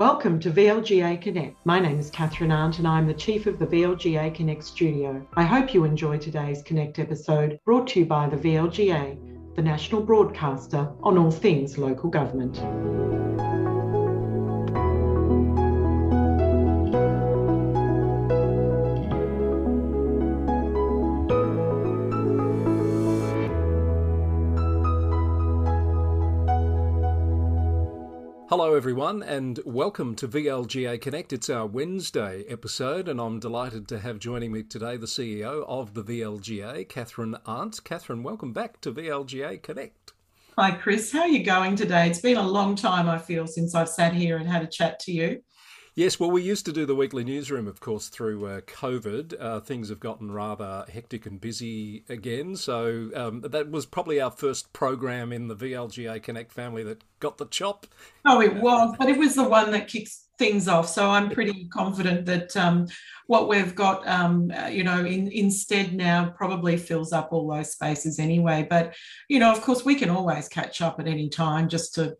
Welcome to VLGA Connect. My name is Catherine Arndt and I'm the Chief of the VLGA Connect studio. I hope you enjoy today's Connect episode brought to you by the VLGA, the national broadcaster on all things local government. Hello everyone and welcome to VLGA Connect. It's our Wednesday episode and I'm delighted to have joining me today the CEO of the VLGA, Catherine Arndt. Catherine, welcome back to VLGA Connect. Hi Chris, how are you going today? It's been a long time, I feel, since I've sat here and had a chat to you. Yes, well, we used to do the weekly newsroom, of course, through COVID. Things have gotten rather hectic and busy again. So that was probably our first program in the VLGA Connect family that got the chop. Oh, it was, but it was the one that kicks things off. So I'm pretty confident that what we've got, instead now probably fills up all those spaces anyway. But, you know, of course, we can always catch up at any time just to,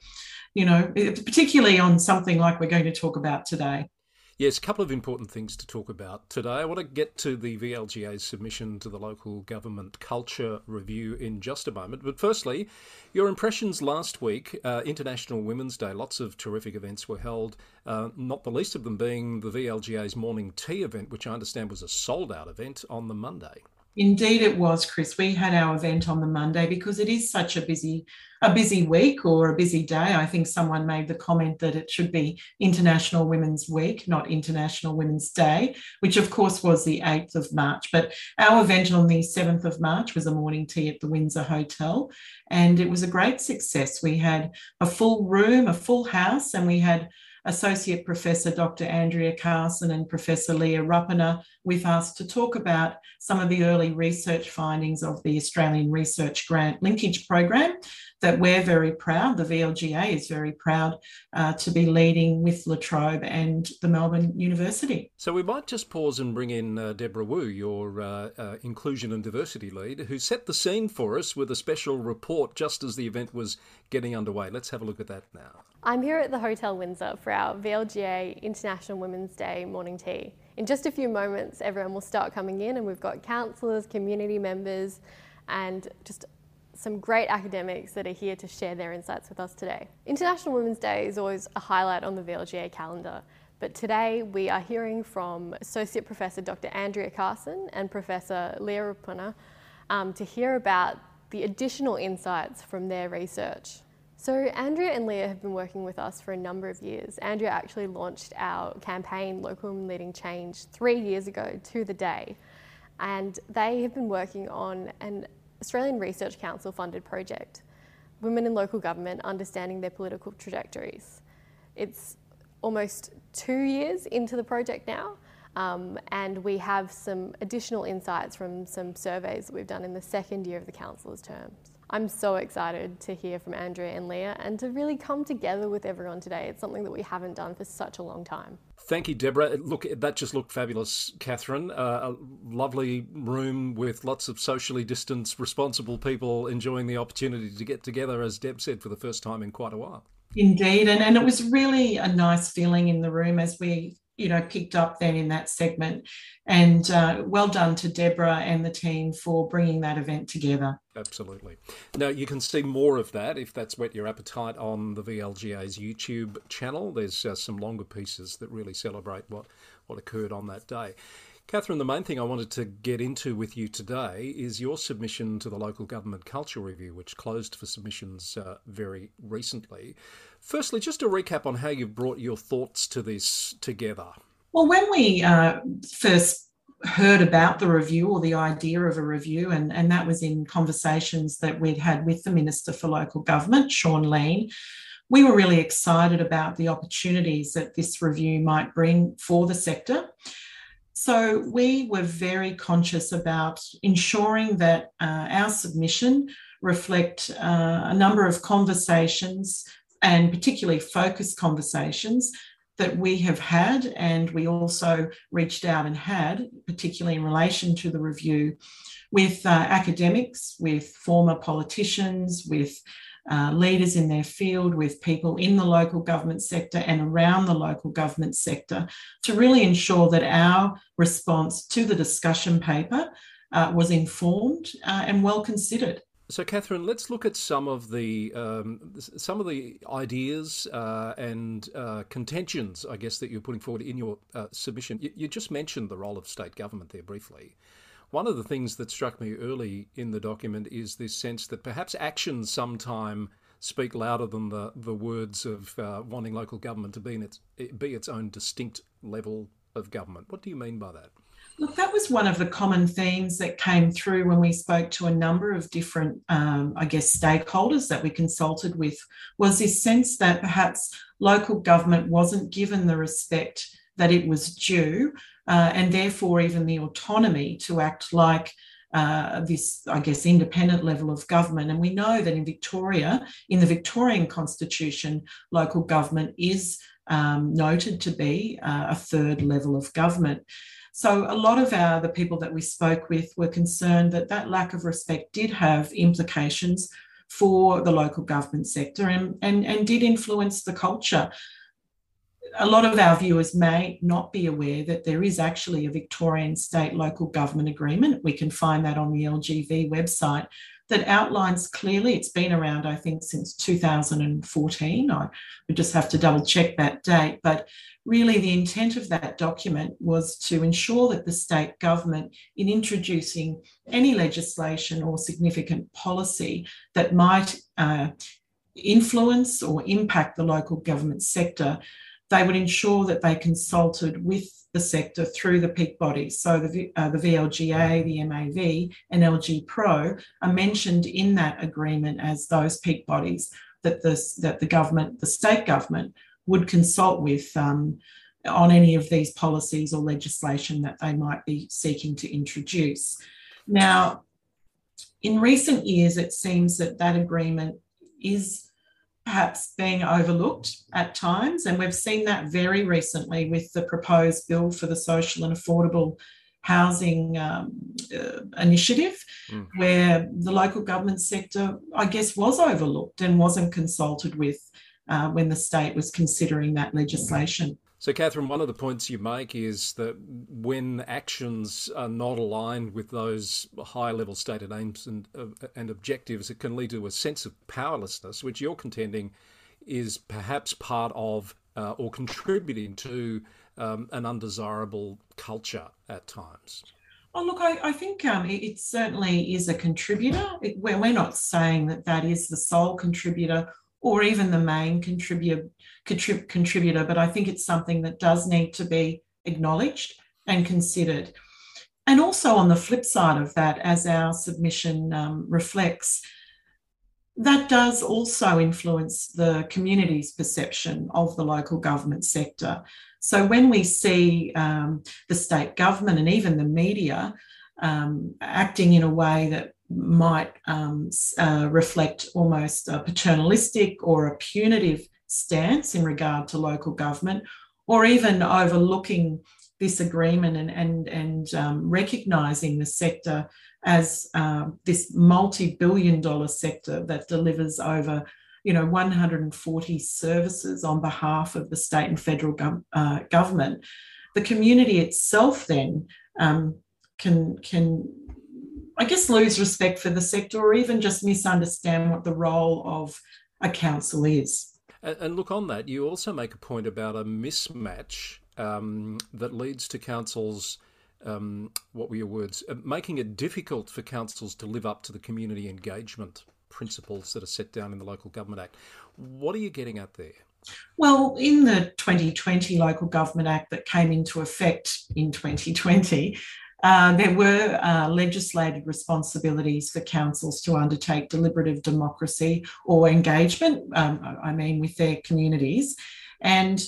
you know, particularly on something like we're going to talk about today. Yes, a couple of important things to talk about today. I want to get to the VLGA's submission to the Local Government Culture Review in just a moment. But firstly, your impressions last week, International Women's Day. Lots of terrific events were held, not the least of them being the VLGA's morning tea event, which I understand was a sold-out event on the Monday. Indeed it was, Chris. We had our event on the Monday because it is such a busy week or a busy day. I think someone made the comment that it should be International Women's Week, not International Women's Day, which of course was the 8th of March. But our event on the 7th of March was a morning tea at the Windsor Hotel, and it was a great success. We had a full room, a full house, and we had Associate Professor Dr. Andrea Carson and Professor Leah Ruppanner with us to talk about some of the early research findings of the Australian Research Grant Linkage Program that we're very proud, the VLGA is very proud to be leading with La Trobe and the Melbourne University. So we might just pause and bring in Deborah Wu, your inclusion and diversity lead, who set the scene for us with a special report just as the event was getting underway. Let's have a look at that now. I'm here at the Hotel Windsor for our VLGA International Women's Day morning tea. In just a few moments, everyone will start coming in and we've got councillors, community members, and just some great academics that are here to share their insights with us today. International Women's Day is always a highlight on the VLGA calendar, but today we are hearing from Associate Professor Dr. Andrea Carson and Professor Leah Ruppanner to hear about the additional insights from their research. So Andrea and Leah have been working with us for a number of years. Andrea actually launched our campaign, Local Women Leading Change, 3 years ago to the day. And they have been working on an Australian Research Council funded project, Women in Local Government, Understanding Their Political Trajectories. It's almost 2 years into the project now, and we have some additional insights from some surveys that we've done in the second year of the council's terms. I'm so excited to hear from Andrea and Leah and to really come together with everyone today. It's something that we haven't done for such a long time. Thank you, Deborah. Look, that just looked fabulous, Catherine. A lovely room with lots of socially distanced, responsible people enjoying the opportunity to get together, as Deb said, for the first time in quite a while. Indeed. And it was really a nice feeling in the room as we picked up then in that segment. And well done to Deborah and the team for bringing that event together. Absolutely. Now, you can see more of that, if that's whet your appetite, on the VLGA's YouTube channel. There's some longer pieces that really celebrate what occurred on that day. Catherine, the main thing I wanted to get into with you today is your submission to the Local Government Culture Review, which closed for submissions very recently. Firstly, just a recap on how you've brought your thoughts to this together. Well, when we first heard about the review or the idea of a review, and that was in conversations that we'd had with the Minister for Local Government, Sean Lean, we were really excited about the opportunities that this review might bring for the sector. So we were very conscious about ensuring that our submission reflect a number of conversations and particularly focused conversations that we have had, and we also reached out and had, particularly in relation to the review, with academics, with former politicians, with leaders in their field, with people in the local government sector and around the local government sector, to really ensure that our response to the discussion paper was informed and well considered. So, Catherine, let's look at some of the ideas and contentions, I guess, that you're putting forward in your submission. You just mentioned the role of state government there briefly. One of the things that struck me early in the document is this sense that perhaps actions sometimes speak louder than the words of wanting local government to be its own distinct level of government. What do you mean by that? Look, that was one of the common themes that came through when we spoke to a number of different, stakeholders that we consulted with, was this sense that perhaps local government wasn't given the respect that it was due, and therefore even the autonomy to act like this independent level of government. And we know that in Victoria, in the Victorian Constitution, local government is noted to be a third level of government. So a lot of the people that we spoke with were concerned that lack of respect did have implications for the local government sector and did influence the culture. A lot of our viewers may not be aware that there is actually a Victorian state local government agreement. We can find that on the LGV website that outlines clearly. It's been around, I think, since 2014. I would just have to double check that date. But really the intent of that document was to ensure that the state government, in introducing any legislation or significant policy that might influence or impact the local government sector, they would ensure that they consulted with the sector through the peak bodies. So the VLGA, the MAV and LG Pro are mentioned in that agreement as those peak bodies that the government, the state government, would consult with on any of these policies or legislation that they might be seeking to introduce. Now, in recent years, it seems that agreement is perhaps being overlooked at times. And we've seen that very recently with the proposed bill for the social and affordable housing initiative, where the local government sector, I guess, was overlooked and wasn't consulted with when the state was considering that legislation. So, Catherine, one of the points you make is that when actions are not aligned with those high-level stated aims and objectives, it can lead to a sense of powerlessness, which you're contending is perhaps part of or contributing to an undesirable culture at times. Oh, look, I think it certainly is a contributor. We're not saying that is the sole contributor or even the main contributor, but I think it's something that does need to be acknowledged and considered. And also on the flip side of that, as our submission reflects, that does also influence the community's perception of the local government sector. So when we see the state government and even the media acting in a way that might reflect almost a paternalistic or a punitive stance in regard to local government, or even overlooking this agreement and recognising the sector as this multi-billion-dollar sector that delivers over, 140 services on behalf of the state and federal government. The community itself then can I guess lose respect for the sector, or even just misunderstand what the role of a council is. And look, on that, you also make a point about a mismatch that leads to councils, what were your words, making it difficult for councils to live up to the community engagement principles that are set down in the Local Government Act. What are you getting at there? Well, in the 2020 Local Government Act that came into effect in 2020, there were legislated responsibilities for councils to undertake deliberative democracy or engagement, with their communities. And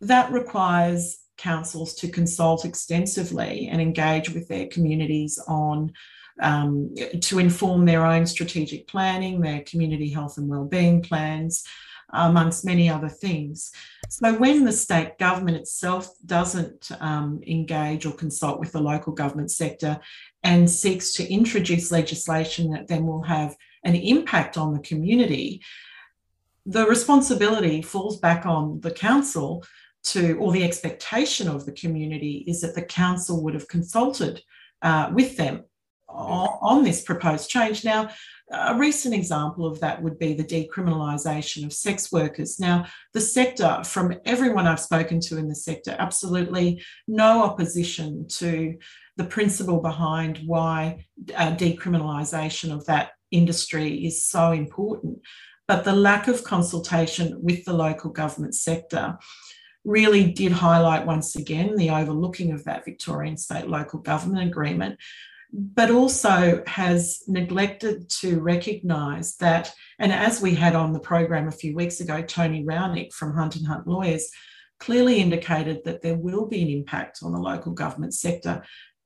that requires councils to consult extensively and engage with their communities on to inform their own strategic planning, their community health and wellbeing plans, amongst many other things. So when the state government itself doesn't engage or consult with the local government sector and seeks to introduce legislation that then will have an impact on the community, the responsibility falls back on the council to, or the expectation of the community is that the council would have consulted with them on this proposed change. Now, a recent example of that would be the decriminalisation of sex workers. Now, the sector, from everyone I've spoken to in the sector, absolutely no opposition to the principle behind why decriminalisation of that industry is so important. But the lack of consultation with the local government sector really did highlight once again the overlooking of that Victorian State Local Government Agreement, but also has neglected to recognise that, and as we had on the program a few weeks ago, Tony Rownick from Hunt and Hunt Lawyers clearly indicated that there will be an impact on the local government sector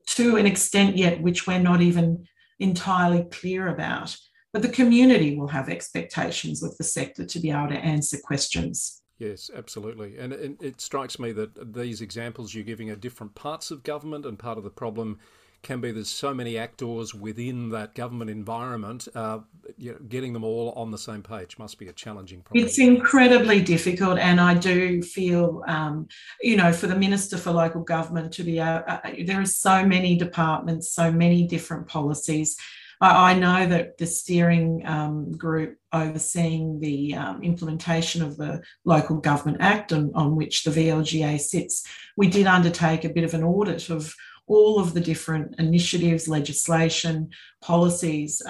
to an extent yet which we're not even entirely clear about. But the community will have expectations of the sector to be able to answer questions. Yes, absolutely. And it strikes me that these examples you're giving are different parts of government, and part of the problem can be there's so many actors within that government environment, getting them all on the same page must be a challenging problem. It's incredibly difficult, and I do feel, for the Minister for Local Government to be, there are so many departments, so many different policies. I know that the steering group overseeing the implementation of the Local Government Act on which the VLGA sits, we did undertake a bit of an audit of all of the different initiatives, legislation, policies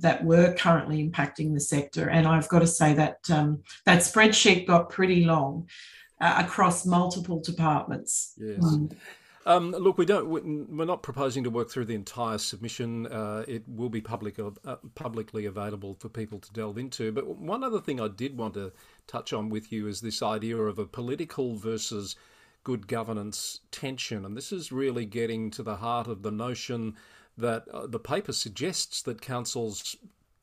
that were currently impacting the sector. And I've got to say that that spreadsheet got pretty long across multiple departments. Yes. Look, we're not proposing to work through the entire submission. It will be publicly available for people to delve into. But one other thing I did want to touch on with you is this idea of a political versus good governance tension. And this is really getting to the heart of the notion that the paper suggests that councils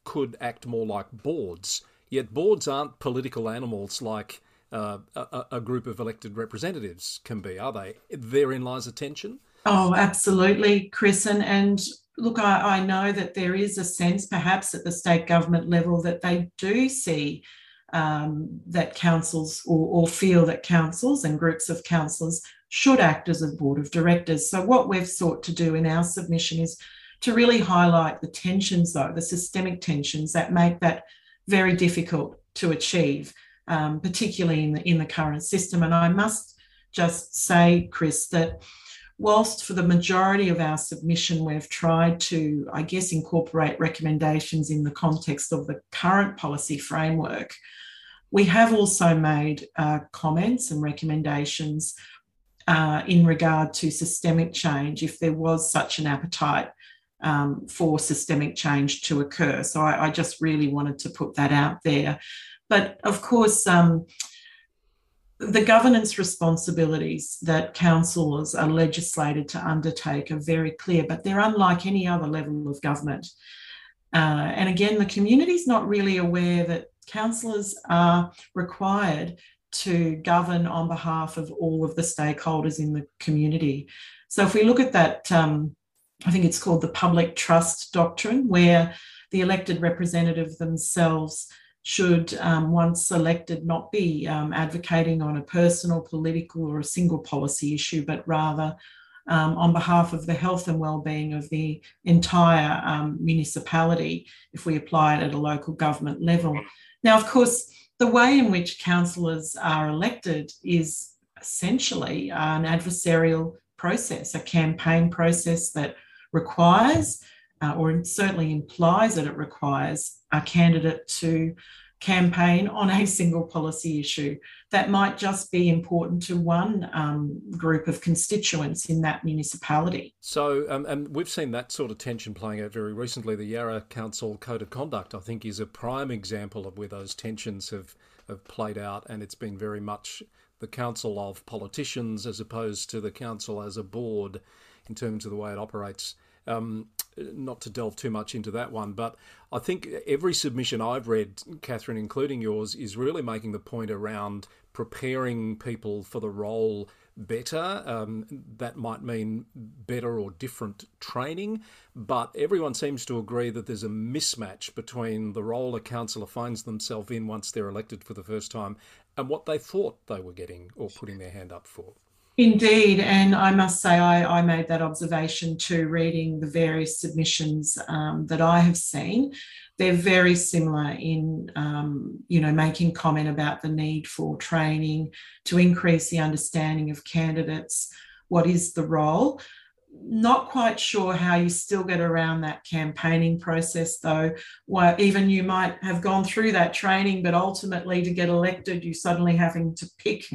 could act more like boards, yet boards aren't political animals like a group of elected representatives can be, are they? Therein lies a tension. Oh, absolutely, Chris. And look, I know that there is a sense perhaps at the state government level that they do see that councils or feel that councils and groups of councillors should act as a board of directors. So what we've sought to do in our submission is to really highlight the tensions, though, the systemic tensions that make that very difficult to achieve, particularly in the current system. And I must just say, Chris, that whilst for the majority of our submission we've tried to, I guess, incorporate recommendations in the context of the current policy framework, we have also made comments and recommendations in regard to systemic change if there was such an appetite for systemic change to occur. So I just really wanted to put that out there. But, of course, the governance responsibilities that councillors are legislated to undertake are very clear, but they're unlike any other level of government. And again, the community's not really aware that councillors are required to govern on behalf of all of the stakeholders in the community. So if we look at that, I think it's called the public trust doctrine, where the elected representative themselves should, once elected, not be advocating on a personal, political or a single policy issue, but rather on behalf of the health and well-being of the entire municipality, if we apply it at a local government level. Now, of course, the way in which councillors are elected is essentially an adversarial process, a campaign process that requires or certainly implies that it requires a candidate to campaign on a single policy issue that might just be important to one group of constituents in that municipality. So, and we've seen that sort of tension playing out very recently. The Yarra Council Code of Conduct, I think, is a prime example of where those tensions have played out, and it's been very much the council of politicians as opposed to the council as a board in terms of the way it operates. Not to delve too much into that one, but I think every submission I've read, Catherine, including yours, is really making the point around preparing people for the role better. That might mean better or different training, but everyone seems to agree that there's a mismatch between the role a councillor finds themselves in once they're elected for the first time and what they thought they were getting or putting their hand up for. Indeed, and I must say I made that observation too, reading the various submissions that I have seen. They're very similar in, making comment about the need for training to increase the understanding of candidates, what is the role. Not quite sure how you still get around that campaigning process, though. Well, even you might have gone through that training, but ultimately to get elected, you suddenly having to pick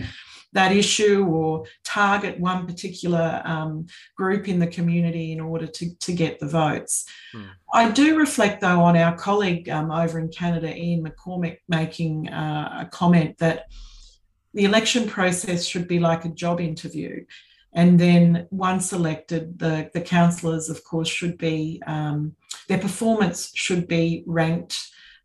that issue or target one particular group in the community in order to get the votes. Mm. I do reflect, though, on our colleague over in Canada, Ian McCormick, making a comment that the election process should be like a job interview. And then once elected, the councillors, of course, should be, their performance should be ranked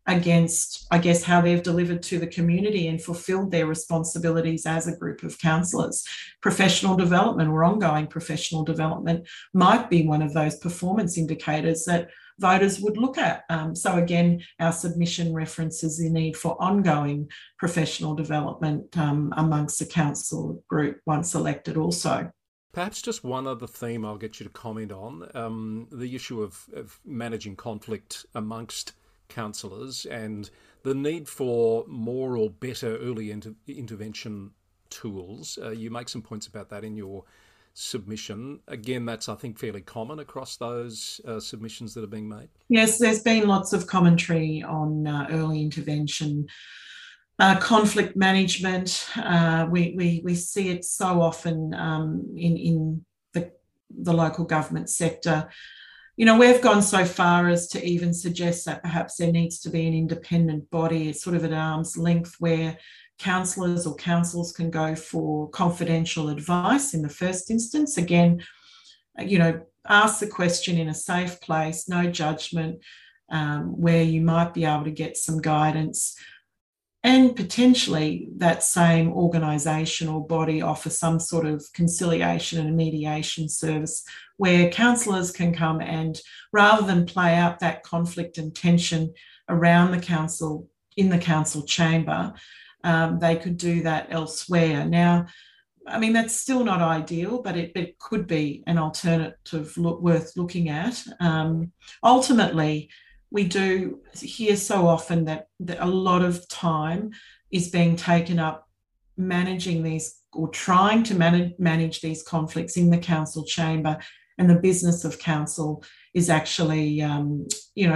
against, I guess, how they've delivered to the community and fulfilled their responsibilities as a group of councillors. Professional development or ongoing professional development might be one of those performance indicators that voters would look at. So again, our submission references the need for ongoing professional development amongst the council group once elected also. Perhaps just one other theme I'll get you to comment on, the issue of managing conflict amongst councillors and the need for more or better early intervention tools. You make some points about that in your submission. Again, that's, I think, fairly common across those submissions that are being made. Yes, there's been lots of commentary on early intervention, conflict management. We see it so often in the local government sector. You know, we've gone so far as to even suggest that perhaps there needs to be an independent body. It's sort of at arm's length where councillors or councils can go for confidential advice in the first instance. Again, you know, ask the question in a safe place, no judgment, where you might be able to get some guidance. And potentially that same organisation or body offer some sort of conciliation and mediation service where councillors can come and, rather than play out that conflict and tension around the council, in the council chamber, they could do that elsewhere. Now, I mean, that's still not ideal, but it could be an alternative worth looking at. Ultimately, we do hear so often that a lot of time is being taken up managing these or trying to manage these conflicts in the council chamber, and the business of council is actually,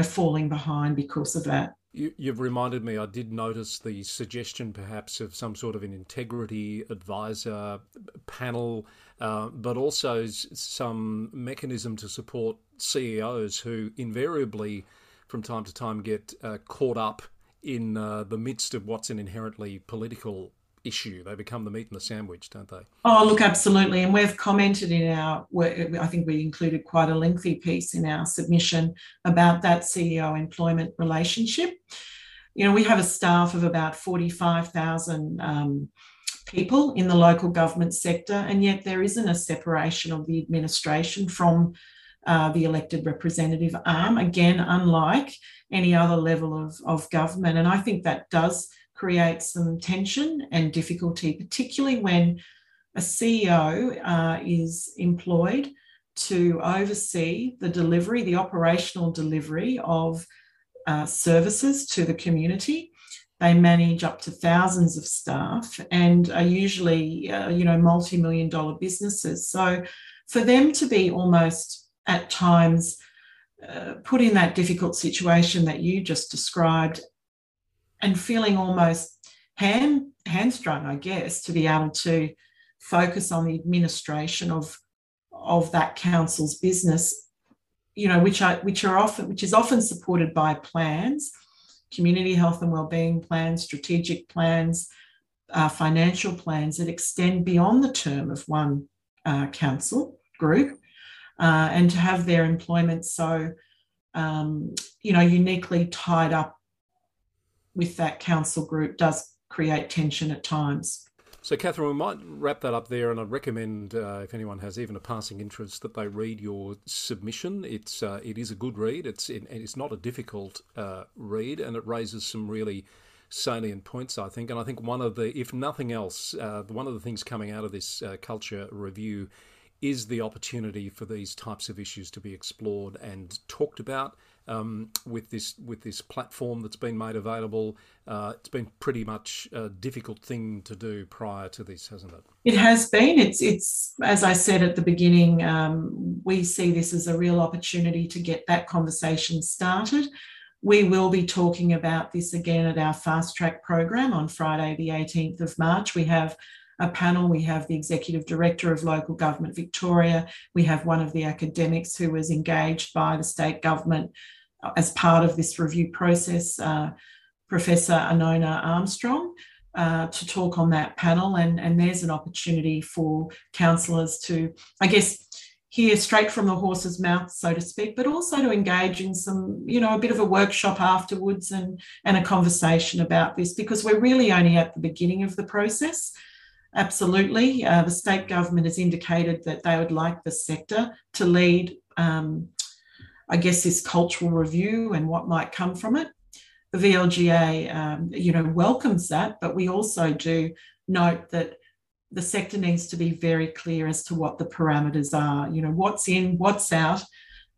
falling behind because of that. You've reminded me, I did notice the suggestion perhaps of some sort of an integrity advisor panel, but also some mechanism to support CEOs who invariably from time to time get caught up in the midst of what's an inherently political issue. They become the meat and the sandwich, don't they? Oh, look, absolutely. And we've commented in our work, I think we included quite a lengthy piece in our submission about that CEO employment relationship. You know, we have a staff of about 45,000 people in the local government sector, and yet there isn't a separation of the administration from the elected representative arm, again, unlike any other level of government. And I think that does create some tension and difficulty, particularly when a CEO is employed to oversee the delivery, the operational delivery of services to the community. They manage up to thousands of staff and are usually, multi-million-dollar businesses. So for them to be almost at times put in that difficult situation that you just described and feeling almost hamstrung, I guess, to be able to focus on the administration of that council's business, you know, which is often supported by plans, community health and wellbeing plans, strategic plans, financial plans that extend beyond the term of one council group. And to have their employment so, uniquely tied up with that council group does create tension at times. So, Catherine, we might wrap that up there, and I'd recommend if anyone has even a passing interest that they read your submission. It is a good read. It's not a difficult read, and it raises some really salient points, I think. And I think one of the, if nothing else, one of the things coming out of this culture review is the opportunity for these types of issues to be explored and talked about with this platform that's been made available. It's been pretty much a difficult thing to do prior to this, hasn't it? It has been. It's as I said at the beginning, we see this as a real opportunity to get that conversation started. We will be talking about this again at our Fast Track program on Friday, the 18th of March. We have a panel. We have the Executive Director of Local Government Victoria. We have one of the academics who was engaged by the state government as part of this review process, Professor Anona Armstrong, to talk on that panel. And there's an opportunity for councillors to, I guess, hear straight from the horse's mouth, so to speak, but also to engage in some, a bit of a workshop afterwards and a conversation about this, because we're really only at the beginning of the process. Absolutely. The state government has indicated that they would like the sector to lead, this cultural review and what might come from it. The VLGA, welcomes that, but we also do note that the sector needs to be very clear as to what the parameters are, what's in, what's out,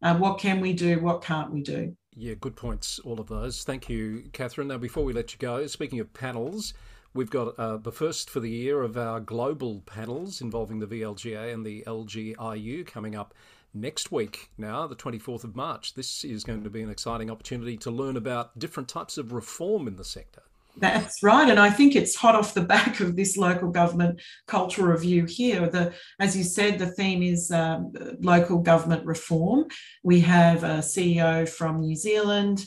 what can we do, what can't we do. Yeah, good points, all of those. Thank you, Catherine. Now, before we let you go, speaking of panels, we've got the first for the year of our global panels involving the VLGA and the LGIU coming up next week now, the 24th of March. This is going to be an exciting opportunity to learn about different types of reform in the sector. That's right. And I think it's hot off the back of this local government cultural review here. As you said, the theme is local government reform. We have a CEO from New Zealand.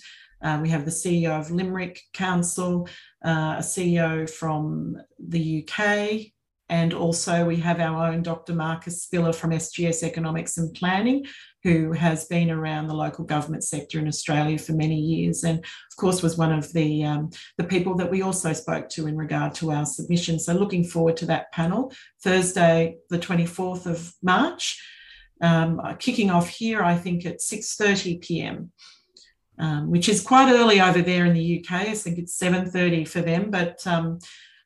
We have the CEO of Limerick Council, a CEO from the UK, and also we have our own Dr. Marcus Spiller from SGS Economics and Planning, who has been around the local government sector in Australia for many years and, of course, was one of the people that we also spoke to in regard to our submission. So looking forward to that panel, Thursday, the 24th of March, kicking off here, I think, at 6:30pm. Which is quite early over there in the UK. I think it's 7:30 for them, but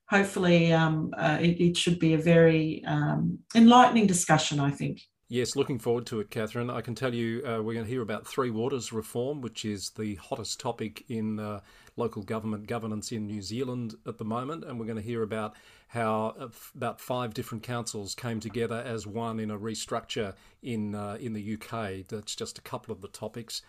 hopefully it should be a very enlightening discussion, I think. Yes, looking forward to it, Catherine. I can tell you we're going to hear about Three Waters Reform, which is the hottest topic in local government governance in New Zealand at the moment, and we're going to hear about how about five different councils came together as one in a restructure in the UK. That's just a couple of the topics.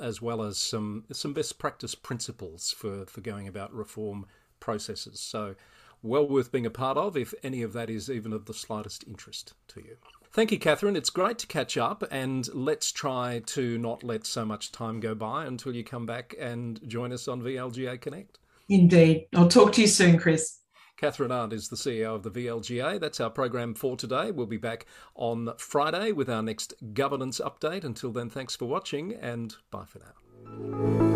As well as some best practice principles for going about reform processes. So well worth being a part of if any of that is even of the slightest interest to you. Thank you, Catherine. It's great to catch up, and let's try to not let so much time go by until you come back and join us on VLGA Connect. Indeed. I'll talk to you soon, Chris. Catherine Arndt is the CEO of the VLGA. That's our program for today. We'll be back on Friday with our next governance update. Until then, thanks for watching and bye for now.